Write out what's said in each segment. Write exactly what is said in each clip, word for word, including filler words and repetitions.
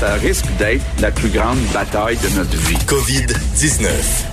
ça risque d'être la plus grande bataille de notre vie. covid dix-neuf.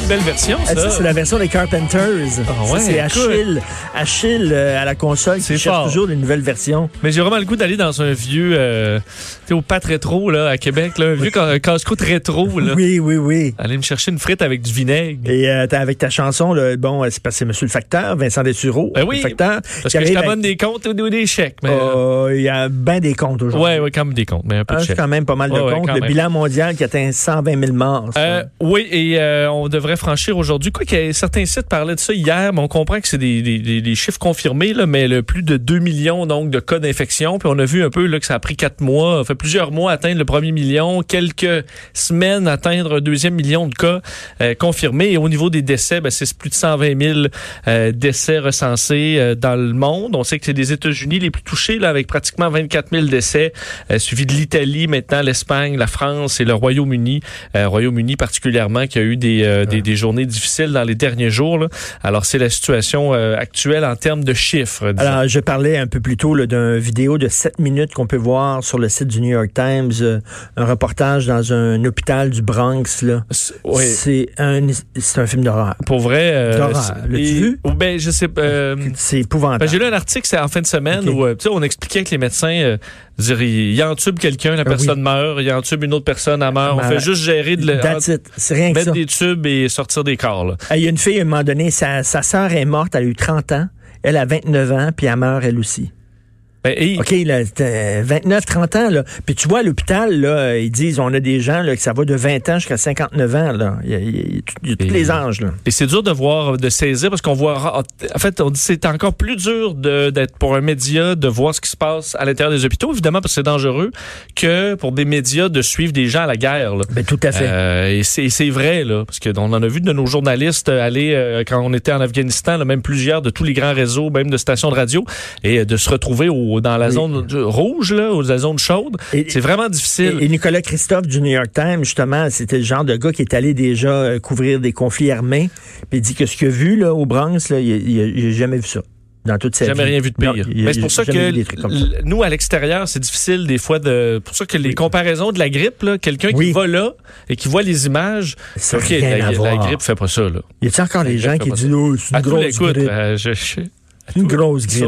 Une belle version, ça. Ça, c'est la version des Carpenters. Ah, ouais, ça, c'est Achille, Achille euh, à la console qui cherche toujours des nouvelles versions. Mais j'ai vraiment le goût d'aller dans un vieux, euh, tu sais, au Pat Rétro, là, à Québec, là, un vieux casse-croûte rétro, là. Oui, oui, oui. Aller me chercher une frite avec du vinaigre. Et euh, avec ta chanson, là, bon, c'est parce que c'est monsieur le facteur, Vincent Dessureau. Ben oui, le facteur, parce que je t'abonne la... des comptes ou des chèques. Il euh, euh... y a ben des comptes aujourd'hui. Oui, ouais, quand même des comptes, mais un peu ah, de chèques. Quand même pas mal ouais, de comptes. Ouais, le même. Bilan mondial qui atteint cent vingt mille morts. Euh, oui, et euh, on devrait franchir aujourd'hui. Quoi que certains sites parlaient de ça hier, mais on comprend que c'est des, des, des chiffres confirmés, là, mais le plus de deux millions donc, de cas d'infection. Puis on a vu un peu là, que ça a pris quatre mois, fait plusieurs mois à atteindre le premier million, quelques semaines à atteindre un deuxième million de cas euh, confirmés. Et au niveau des décès, ben, c'est plus de cent vingt mille euh, décès recensés euh, dans le monde. On sait que c'est les États-Unis les plus touchés, là, avec pratiquement vingt-quatre mille décès, euh, suivi de l'Italie, maintenant l'Espagne, la France et le Royaume-Uni. Euh, Royaume-Uni particulièrement qui a eu des, euh, des, des journées difficiles dans les derniers jours, là. Alors, c'est la situation euh, actuelle en termes de chiffres. Disons. Alors, je parlais un peu plus tôt d'une vidéo de sept minutes qu'on peut voir sur le site du New York Times, euh, un reportage dans un hôpital du Bronx. Là. C'est, oui. c'est, un, c'est un film d'horreur. Pour vrai. Euh, d'horreur. L'as-tu vu? Ben, je sais, euh, c'est épouvantable. Ben, j'ai lu un article, c'est en fin de semaine, okay. où euh, on expliquait que les médecins... Euh, Dire, il entube quelqu'un, la personne oui. meurt, il entube une autre personne, elle meurt. On ben, fait juste gérer de le, that's it. C'est rien mettre que ça. Des tubes et sortir des corps. Il y a une fille, à un moment donné, sa, sa sœur est morte, elle a eu trente ans, elle a vingt-neuf ans, puis elle meurt elle aussi. Ben, et... OK, là, vingt-neuf, trente ans, là. Puis tu vois, à l'hôpital, là, ils disent, on a des gens, là, que ça va de vingt ans jusqu'à cinquante-neuf ans, là. Il y a, il y a, il y a tous et, les âges, là. Et c'est dur de voir, de saisir, parce qu'on voit, en fait, on dit, c'est encore plus dur de, d'être pour un média, de voir ce qui se passe à l'intérieur des hôpitaux, évidemment, parce que c'est dangereux, que pour des médias de suivre des gens à la guerre, là. Ben, tout à fait. Euh, et, c'est, et c'est vrai, là, parce que on en a vu de nos journalistes aller, euh, quand on était en Afghanistan, là, même plusieurs de tous les grands réseaux, même de stations de radio, et de se retrouver au dans la zone oui. rouge, là, ou la zone chaude. Et, c'est vraiment difficile. Et, et Nicolas Christophe du New York Times, justement, c'était le genre de gars qui est allé déjà couvrir des conflits armés. Puis il dit que ce qu'il a vu là, au Bronx, là, il n'a jamais vu ça. Dans toute sa jamais vie. Rien vu de pire. Non, mais c'est pour ça que l- nous, à l'extérieur, c'est difficile des fois de... pour ça que les oui. comparaisons de la grippe, là, quelqu'un oui. qui va là et qui voit les images, ça OK, la, la grippe fait pas ça. Là. Y a-t-il encore la des gens qui disent oh, « c'est une à grosse grippe euh, ». Je, je... Une grosse grippe.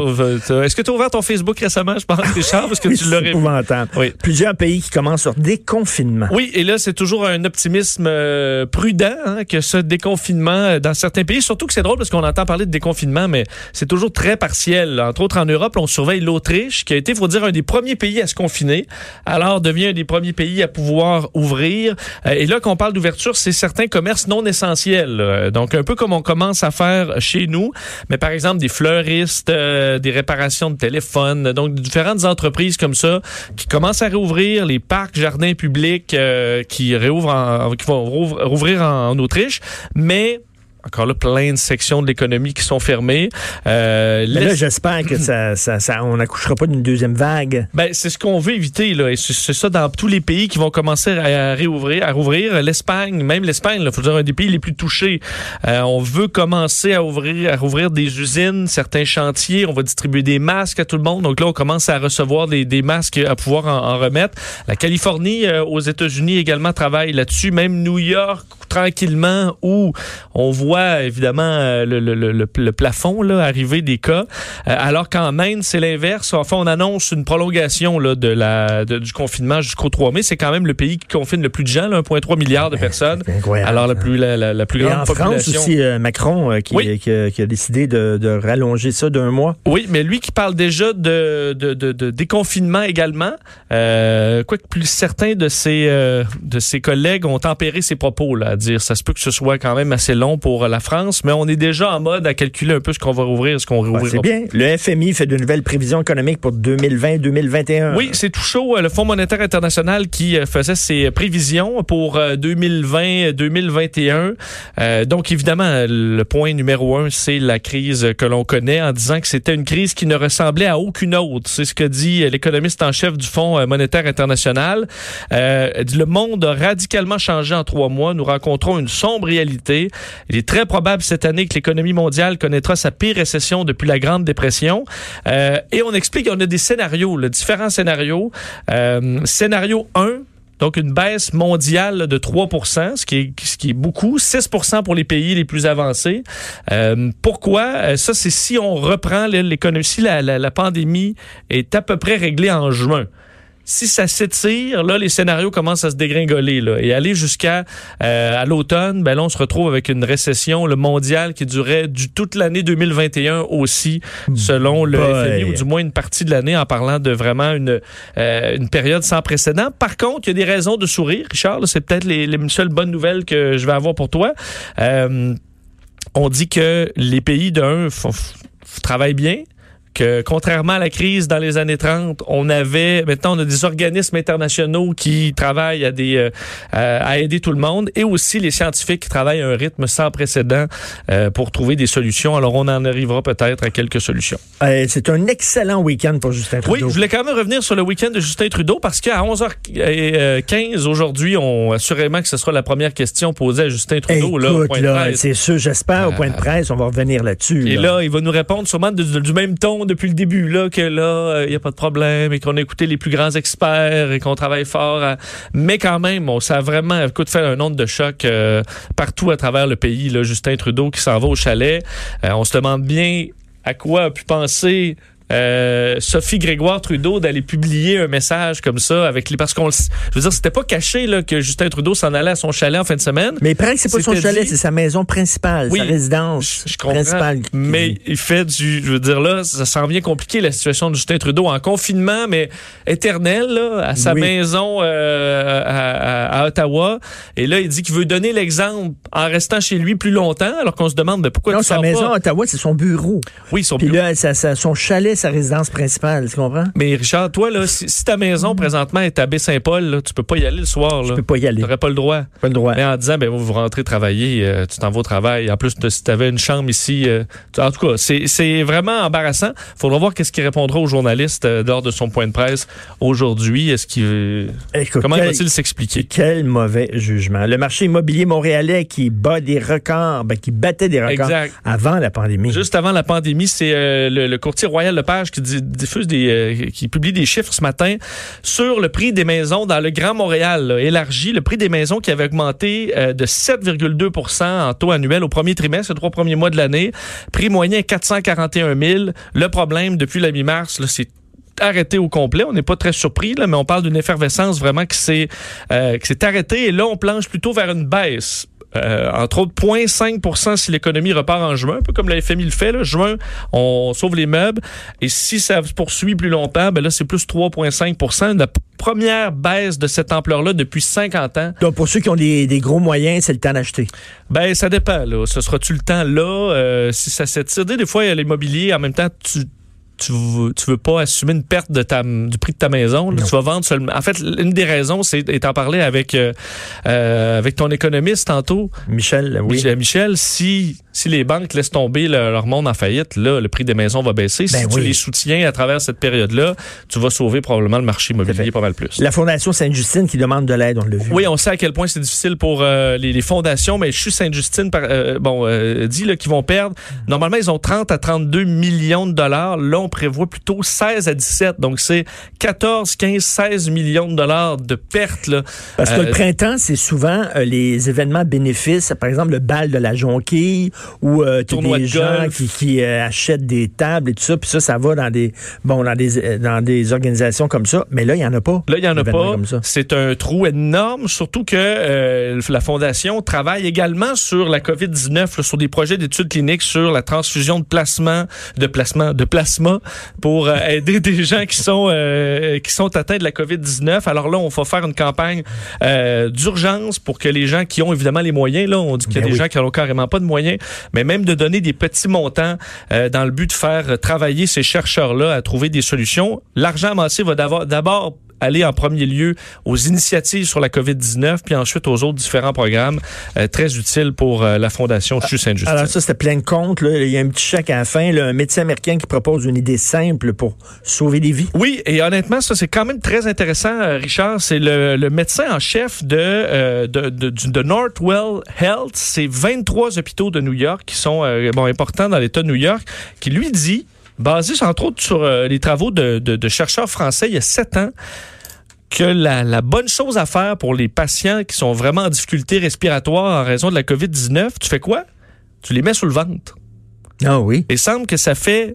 Est-ce que tu as ouvert ton Facebook récemment, je pense, Richard, parce que tu l'aurais vu. Oui. Plusieurs pays qui commencent leur déconfinement. Oui, et là, c'est toujours un optimisme euh, prudent hein, que ce déconfinement euh, dans certains pays. Surtout que c'est drôle parce qu'on entend parler de déconfinement, mais c'est toujours très partiel. Entre autres, en Europe, on surveille l'Autriche, qui a été, il faut dire, un des premiers pays à se confiner. Alors, devient un des premiers pays à pouvoir ouvrir. Euh, et là, qu'on parle d'ouverture, c'est certains commerces non essentiels. Euh, donc, un peu comme on commence à faire chez nous, mais par exemple, des fleurs, Euh, des réparations de téléphones, donc différentes entreprises comme ça qui commencent à réouvrir, les parcs, jardins publics euh, qui réouvrent, en, qui vont rouvrir en, en Autriche, mais encore là, plein de sections de l'économie qui sont fermées. Euh, Mais là, j'espère que ça, ça, ça, on n'accouchera pas d'une deuxième vague. Ben, c'est ce qu'on veut éviter, là. Et c'est, c'est ça dans tous les pays qui vont commencer à, à réouvrir, à rouvrir. L'Espagne, même l'Espagne, là, faut dire un des pays les plus touchés. Euh, on veut commencer à ouvrir, à rouvrir des usines, certains chantiers. On va distribuer des masques à tout le monde. Donc là, on commence à recevoir des, des masques à pouvoir en, en remettre. La Californie, euh, aux États-Unis également travaille là-dessus. Même New York, tranquillement, où on voit évidemment le, le, le, le plafond là, arriver des cas, alors qu'en Maine c'est l'inverse. Enfin, on annonce une prolongation là, de la, de, du confinement jusqu'au trois mai. C'est quand même le pays qui confine le plus de gens, là, un virgule trois milliard de personnes. C'est incroyable, alors la plus, la, la, la plus grande population. Et en France aussi, euh, Macron euh, qui, oui. qui, a, qui a décidé de, de rallonger ça d'un mois. Oui, mais lui qui parle déjà de, de, de, de déconfinement également, euh, quoique plus certains de ses, euh, de ses collègues ont tempéré ses propos là, à dire ça se peut que ce soit quand même assez long pour pour la France, mais on est déjà en mode à calculer un peu ce qu'on va rouvrir, ce qu'on réouvrira. Ben, c'est bien. Le F M I fait de nouvelles prévisions économiques pour deux mille vingt deux mille vingt et un. Oui, c'est tout chaud. Le Fonds monétaire international qui faisait ses prévisions pour deux mille vingt deux mille vingt et un. Euh, donc, évidemment, le point numéro un, c'est la crise que l'on connaît, en disant que c'était une crise qui ne ressemblait à aucune autre. C'est ce que dit l'économiste en chef du Fonds monétaire international. Euh, le monde a radicalement changé en trois mois. Nous rencontrons une sombre réalité. Il est très probable cette année que l'économie mondiale connaîtra sa pire récession depuis la Grande Dépression. Euh, et on explique qu'on a des scénarios, là, différents scénarios. Euh, scénario un, donc une baisse mondiale de trois pour cent, ce qui est, ce qui est beaucoup, six pour cent pour les pays les plus avancés. Euh, pourquoi? Ça, c'est si on reprend l'économie, si la, la, la pandémie est à peu près réglée en juin. Si ça s'étire, là, les scénarios commencent à se dégringoler, là, et aller jusqu'à euh, à l'automne, ben là, on se retrouve avec une récession, le mondiale, qui durait du, toute l'année deux mille vingt et un aussi, selon le F M I, ou du moins une partie de l'année, en parlant de vraiment une euh, une période sans précédent. Par contre, il y a des raisons de sourire, Richard, là, c'est peut-être les, les seules bonnes nouvelles que je vais avoir pour toi. Euh, on dit que les pays d'un font, f- travaillent bien. Que contrairement à la crise dans les années trente, on avait, maintenant on a des organismes internationaux qui travaillent à des euh, à aider tout le monde, et aussi les scientifiques qui travaillent à un rythme sans précédent euh, pour trouver des solutions. Alors on en arrivera peut-être à quelques solutions. Euh, c'est un excellent week-end pour Justin Trudeau. Oui, je voulais quand même revenir sur le week-end de Justin Trudeau, parce qu'à onze heures quinze aujourd'hui, on assurément que ce sera la première question posée à Justin Trudeau. Écoute, là, au point là, de presse. C'est sûr, j'espère, euh, au point de presse, on va revenir là-dessus. Et là, là il va nous répondre sûrement de, de, du même ton depuis le début, là, que là, il euh, n'y a pas de problème, et qu'on a écouté les plus grands experts, et qu'on travaille fort. À... Mais quand même, bon, ça a vraiment, écoute, fait un onde de choc euh, partout à travers le pays, là, Justin Trudeau qui s'en va au chalet. Euh, on se demande bien à quoi a pu penser Euh, Sophie Grégoire Trudeau d'aller publier un message comme ça avec les, parce qu'on le, je veux dire, c'était pas caché là que Justin Trudeau s'en allait à son chalet en fin de semaine. Mais pareil, c'est pas son chalet, dit, c'est sa maison principale, oui, sa résidence je, je principale. Mais il fait du, je veux dire là, ça s'en vient compliqué la situation de Justin Trudeau en confinement, mais éternel là, à sa oui. maison euh, à, à Ottawa. Et là, il dit qu'il veut donner l'exemple en restant chez lui plus longtemps, alors qu'on se demande, ben, pourquoi non, tu sors pas? Non, sa maison à Ottawa, c'est son bureau. Oui, son Puis bureau. Puis là, ça, son chalet, sa résidence principale, tu comprends? Mais Richard, toi, là, si, si ta maison, présentement, est à Baie-Saint-Paul, là, tu peux pas y aller le soir. Là. Je peux pas y aller. T'aurais pas le droit. Pas le droit. Mais en disant, ben, vous, vous rentrez travailler, euh, tu t'en vas au travail. En plus, si t'avais une chambre ici... Euh, tu, en tout cas, c'est, c'est vraiment embarrassant. Faudra voir qu'est-ce qu'il répondra aux journalistes euh, lors de son point de presse aujourd'hui. Est-ce qu'il veut... Écoute, comment quel, va-t-il s'expliquer? Quel mauvais jugement. Le marché immobilier montréalais qui bat des records, ben, qui battait des records exact. Avant la pandémie. Juste avant la pandémie, c'est euh, le, le courtier Royal LePage qui diffuse des, euh, qui publie des chiffres ce matin sur le prix des maisons dans le Grand Montréal, là, élargi, le prix des maisons qui avait augmenté euh, de sept virgule deux pour cent en taux annuel au premier trimestre, les trois premiers mois de l'année. Prix moyen quatre cent quarante et un mille. Le problème, depuis la mi-mars, là, c'est arrêté au complet. On n'est pas très surpris, là, mais on parle d'une effervescence vraiment qui s'est, euh, qui s'est arrêtée. Et là, on planche plutôt vers une baisse. Euh, entre autres, zéro virgule cinq pour cent si l'économie repart en juin, un peu comme la F M I le fait. Là. Juin, on sauve les meubles. Et si ça se poursuit plus longtemps, ben là, c'est plus trois virgule cinq pour cent. La première baisse de cette ampleur-là depuis cinquante ans. Donc, pour ceux qui ont des, des gros moyens, c'est le temps d'acheter. Ben, ça dépend. Là. Ce sera-tu le temps là? Euh, si ça s'étire. Des fois, il y a l'immobilier. En même temps, tu... Tu veux, tu veux pas assumer une perte de ta, du prix de ta maison. Là, tu vas vendre seulement. En fait, une des raisons, c'est, et t'en parlais avec, euh, avec ton économiste tantôt. Michel, oui. Michel, si, si les banques laissent tomber le, leur monde en faillite, là, le prix des maisons va baisser. Ben si oui. tu les soutiens à travers cette période-là, tu vas sauver probablement le marché immobilier pas mal plus. La Fondation Sainte-Justine qui demande de l'aide, on l'a vu. Oui, on sait à quel point c'est difficile pour euh, les, les fondations, mais C H U Sainte-Justine, euh, bon, euh, dit là, qu'ils vont perdre. Normalement, ils ont trente à trente-deux millions de dollars. Là, on prévoit plutôt seize à dix-sept. Donc, c'est quatorze, quinze, seize millions de dollars de pertes. Là. Parce que euh, le printemps, c'est souvent euh, les événements bénéfices. Par exemple, le bal de la Jonquille où euh, tu as des gens qui, qui euh, achètent des tables et tout ça, puis ça, ça va dans des bon dans des dans des organisations comme ça. Mais là, il n'y en a pas. Là, il n'y en a pas. C'est un trou énorme, surtout que euh, la Fondation travaille également sur la covid dix-neuf, là, sur des projets d'études cliniques sur la transfusion de plasma, de plasma, de plasma pour euh, aider des gens qui sont euh, qui sont atteints de la covid dix-neuf. Alors là, on va faire une campagne euh, d'urgence pour que les gens qui ont évidemment les moyens, là, on dit qu'il y a mais des oui. gens qui n'ont carrément pas de moyens, mais même de donner des petits montants euh, dans le but de faire travailler ces chercheurs-là à trouver des solutions. L'argent amassé va d'abord aller en premier lieu aux initiatives sur la covid dix-neuf, puis ensuite aux autres différents programmes euh, très utiles pour euh, la Fondation C H U Sainte-Justine. Alors ça, c'était plein de comptes. Là. Il y a un petit chèque à la fin. Là, un médecin américain qui propose une idée simple pour sauver des vies. Oui, et honnêtement, ça, c'est quand même très intéressant, Richard. C'est le, le médecin en chef de, euh, de, de, de Northwell Health. C'est vingt-trois hôpitaux de New York qui sont euh, bon, importants dans l'État de New York, qui lui dit, basé entre autres sur euh, les travaux de, de, de chercheurs français il y a sept ans, que la, la bonne chose à faire pour les patients qui sont vraiment en difficulté respiratoire en raison de la covid dix-neuf, tu fais quoi? Tu les mets sous le ventre. Ah oui. Il semble que ça fait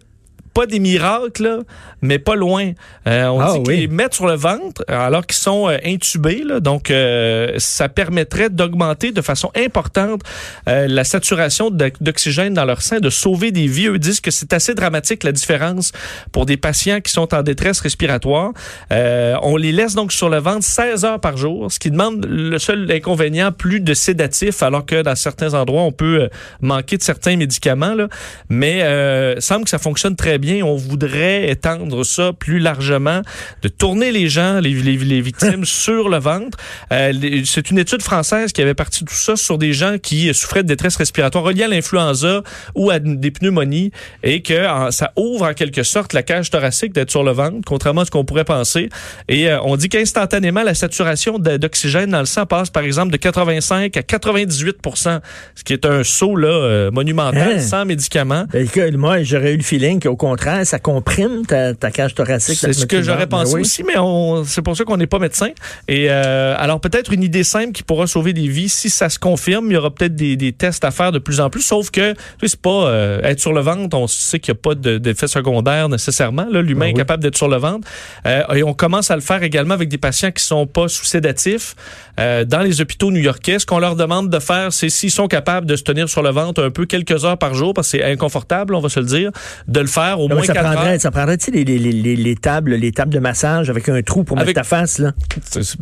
pas des miracles, là, mais pas loin. Euh, on ah dit oui. qu'ils les mettent sur le ventre alors qu'ils sont euh, intubés. Là, donc, euh, ça permettrait d'augmenter de façon importante euh, la saturation d'oxygène dans leur sang, de sauver des vies. Eux disent que c'est assez dramatique la différence pour des patients qui sont en détresse respiratoire. Euh, on les laisse donc sur le ventre seize heures par jour, ce qui demande le seul inconvénient, plus de sédatifs, alors que dans certains endroits, on peut manquer de certains médicaments. Là. Mais euh, il semble que ça fonctionne très bien. On voudrait étendre ça plus largement, de tourner les gens, les, les, les victimes, sur le ventre. Euh, c'est une étude française qui avait parti de tout ça sur des gens qui souffraient de détresse respiratoire reliée à l'influenza ou à des pneumonies, et que en, ça ouvre en quelque sorte la cage thoracique d'être sur le ventre, contrairement à ce qu'on pourrait penser. Et euh, on dit qu'instantanément, la saturation d'oxygène dans le sang passe, par exemple, de quatre-vingt-cinq à quatre-vingt-dix-huit pour cent, ce qui est un saut là, euh, monumental, hein? Sans médicaments. Ben, moi, j'aurais eu le feeling qu'au contraire, ça comprime ta, ta cage thoracique. C'est ce que j'aurais pensé mais oui. aussi, mais on, c'est pour ça qu'on n'est pas médecin. Et euh, alors, peut-être une idée simple qui pourra sauver des vies. Si ça se confirme, il y aura peut-être des, des tests à faire de plus en plus, sauf que, tu sais, c'est pas euh, être sur le ventre, on sait qu'il n'y a pas de, d'effet secondaire nécessairement. Là, l'humain ah oui. est capable d'être sur le ventre. Euh, et on commence à le faire également avec des patients qui ne sont pas sous sédatifs euh, dans les hôpitaux new-yorkais. Ce qu'on leur demande de faire, c'est s'ils sont capables de se tenir sur le ventre un peu quelques heures par jour, parce que c'est inconfortable, on va se le dire, de le faire au Au moins ça, prendrait, ça prendrait, tu sais, les, les, les, les tables, les tables de massage avec un trou pour avec, mettre ta face, là.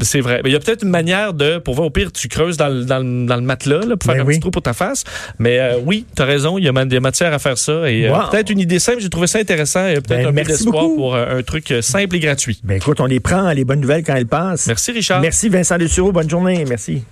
C'est vrai. Mais il y a peut-être une manière de, pour voir au pire, tu creuses dans le, dans le, dans le matelas, là, pour faire mais un oui. petit trou pour ta face. Mais euh, oui, t'as raison, il y a des matières à faire ça. Et wow. euh, peut-être une idée simple, j'ai trouvé ça intéressant. Et peut-être ben, un peu d'espoir beaucoup. pour euh, un truc simple et gratuit. Ben écoute, on les prend, les bonnes nouvelles quand elles passent. Merci Richard. Merci Vincent Dessureau, bonne journée. Merci.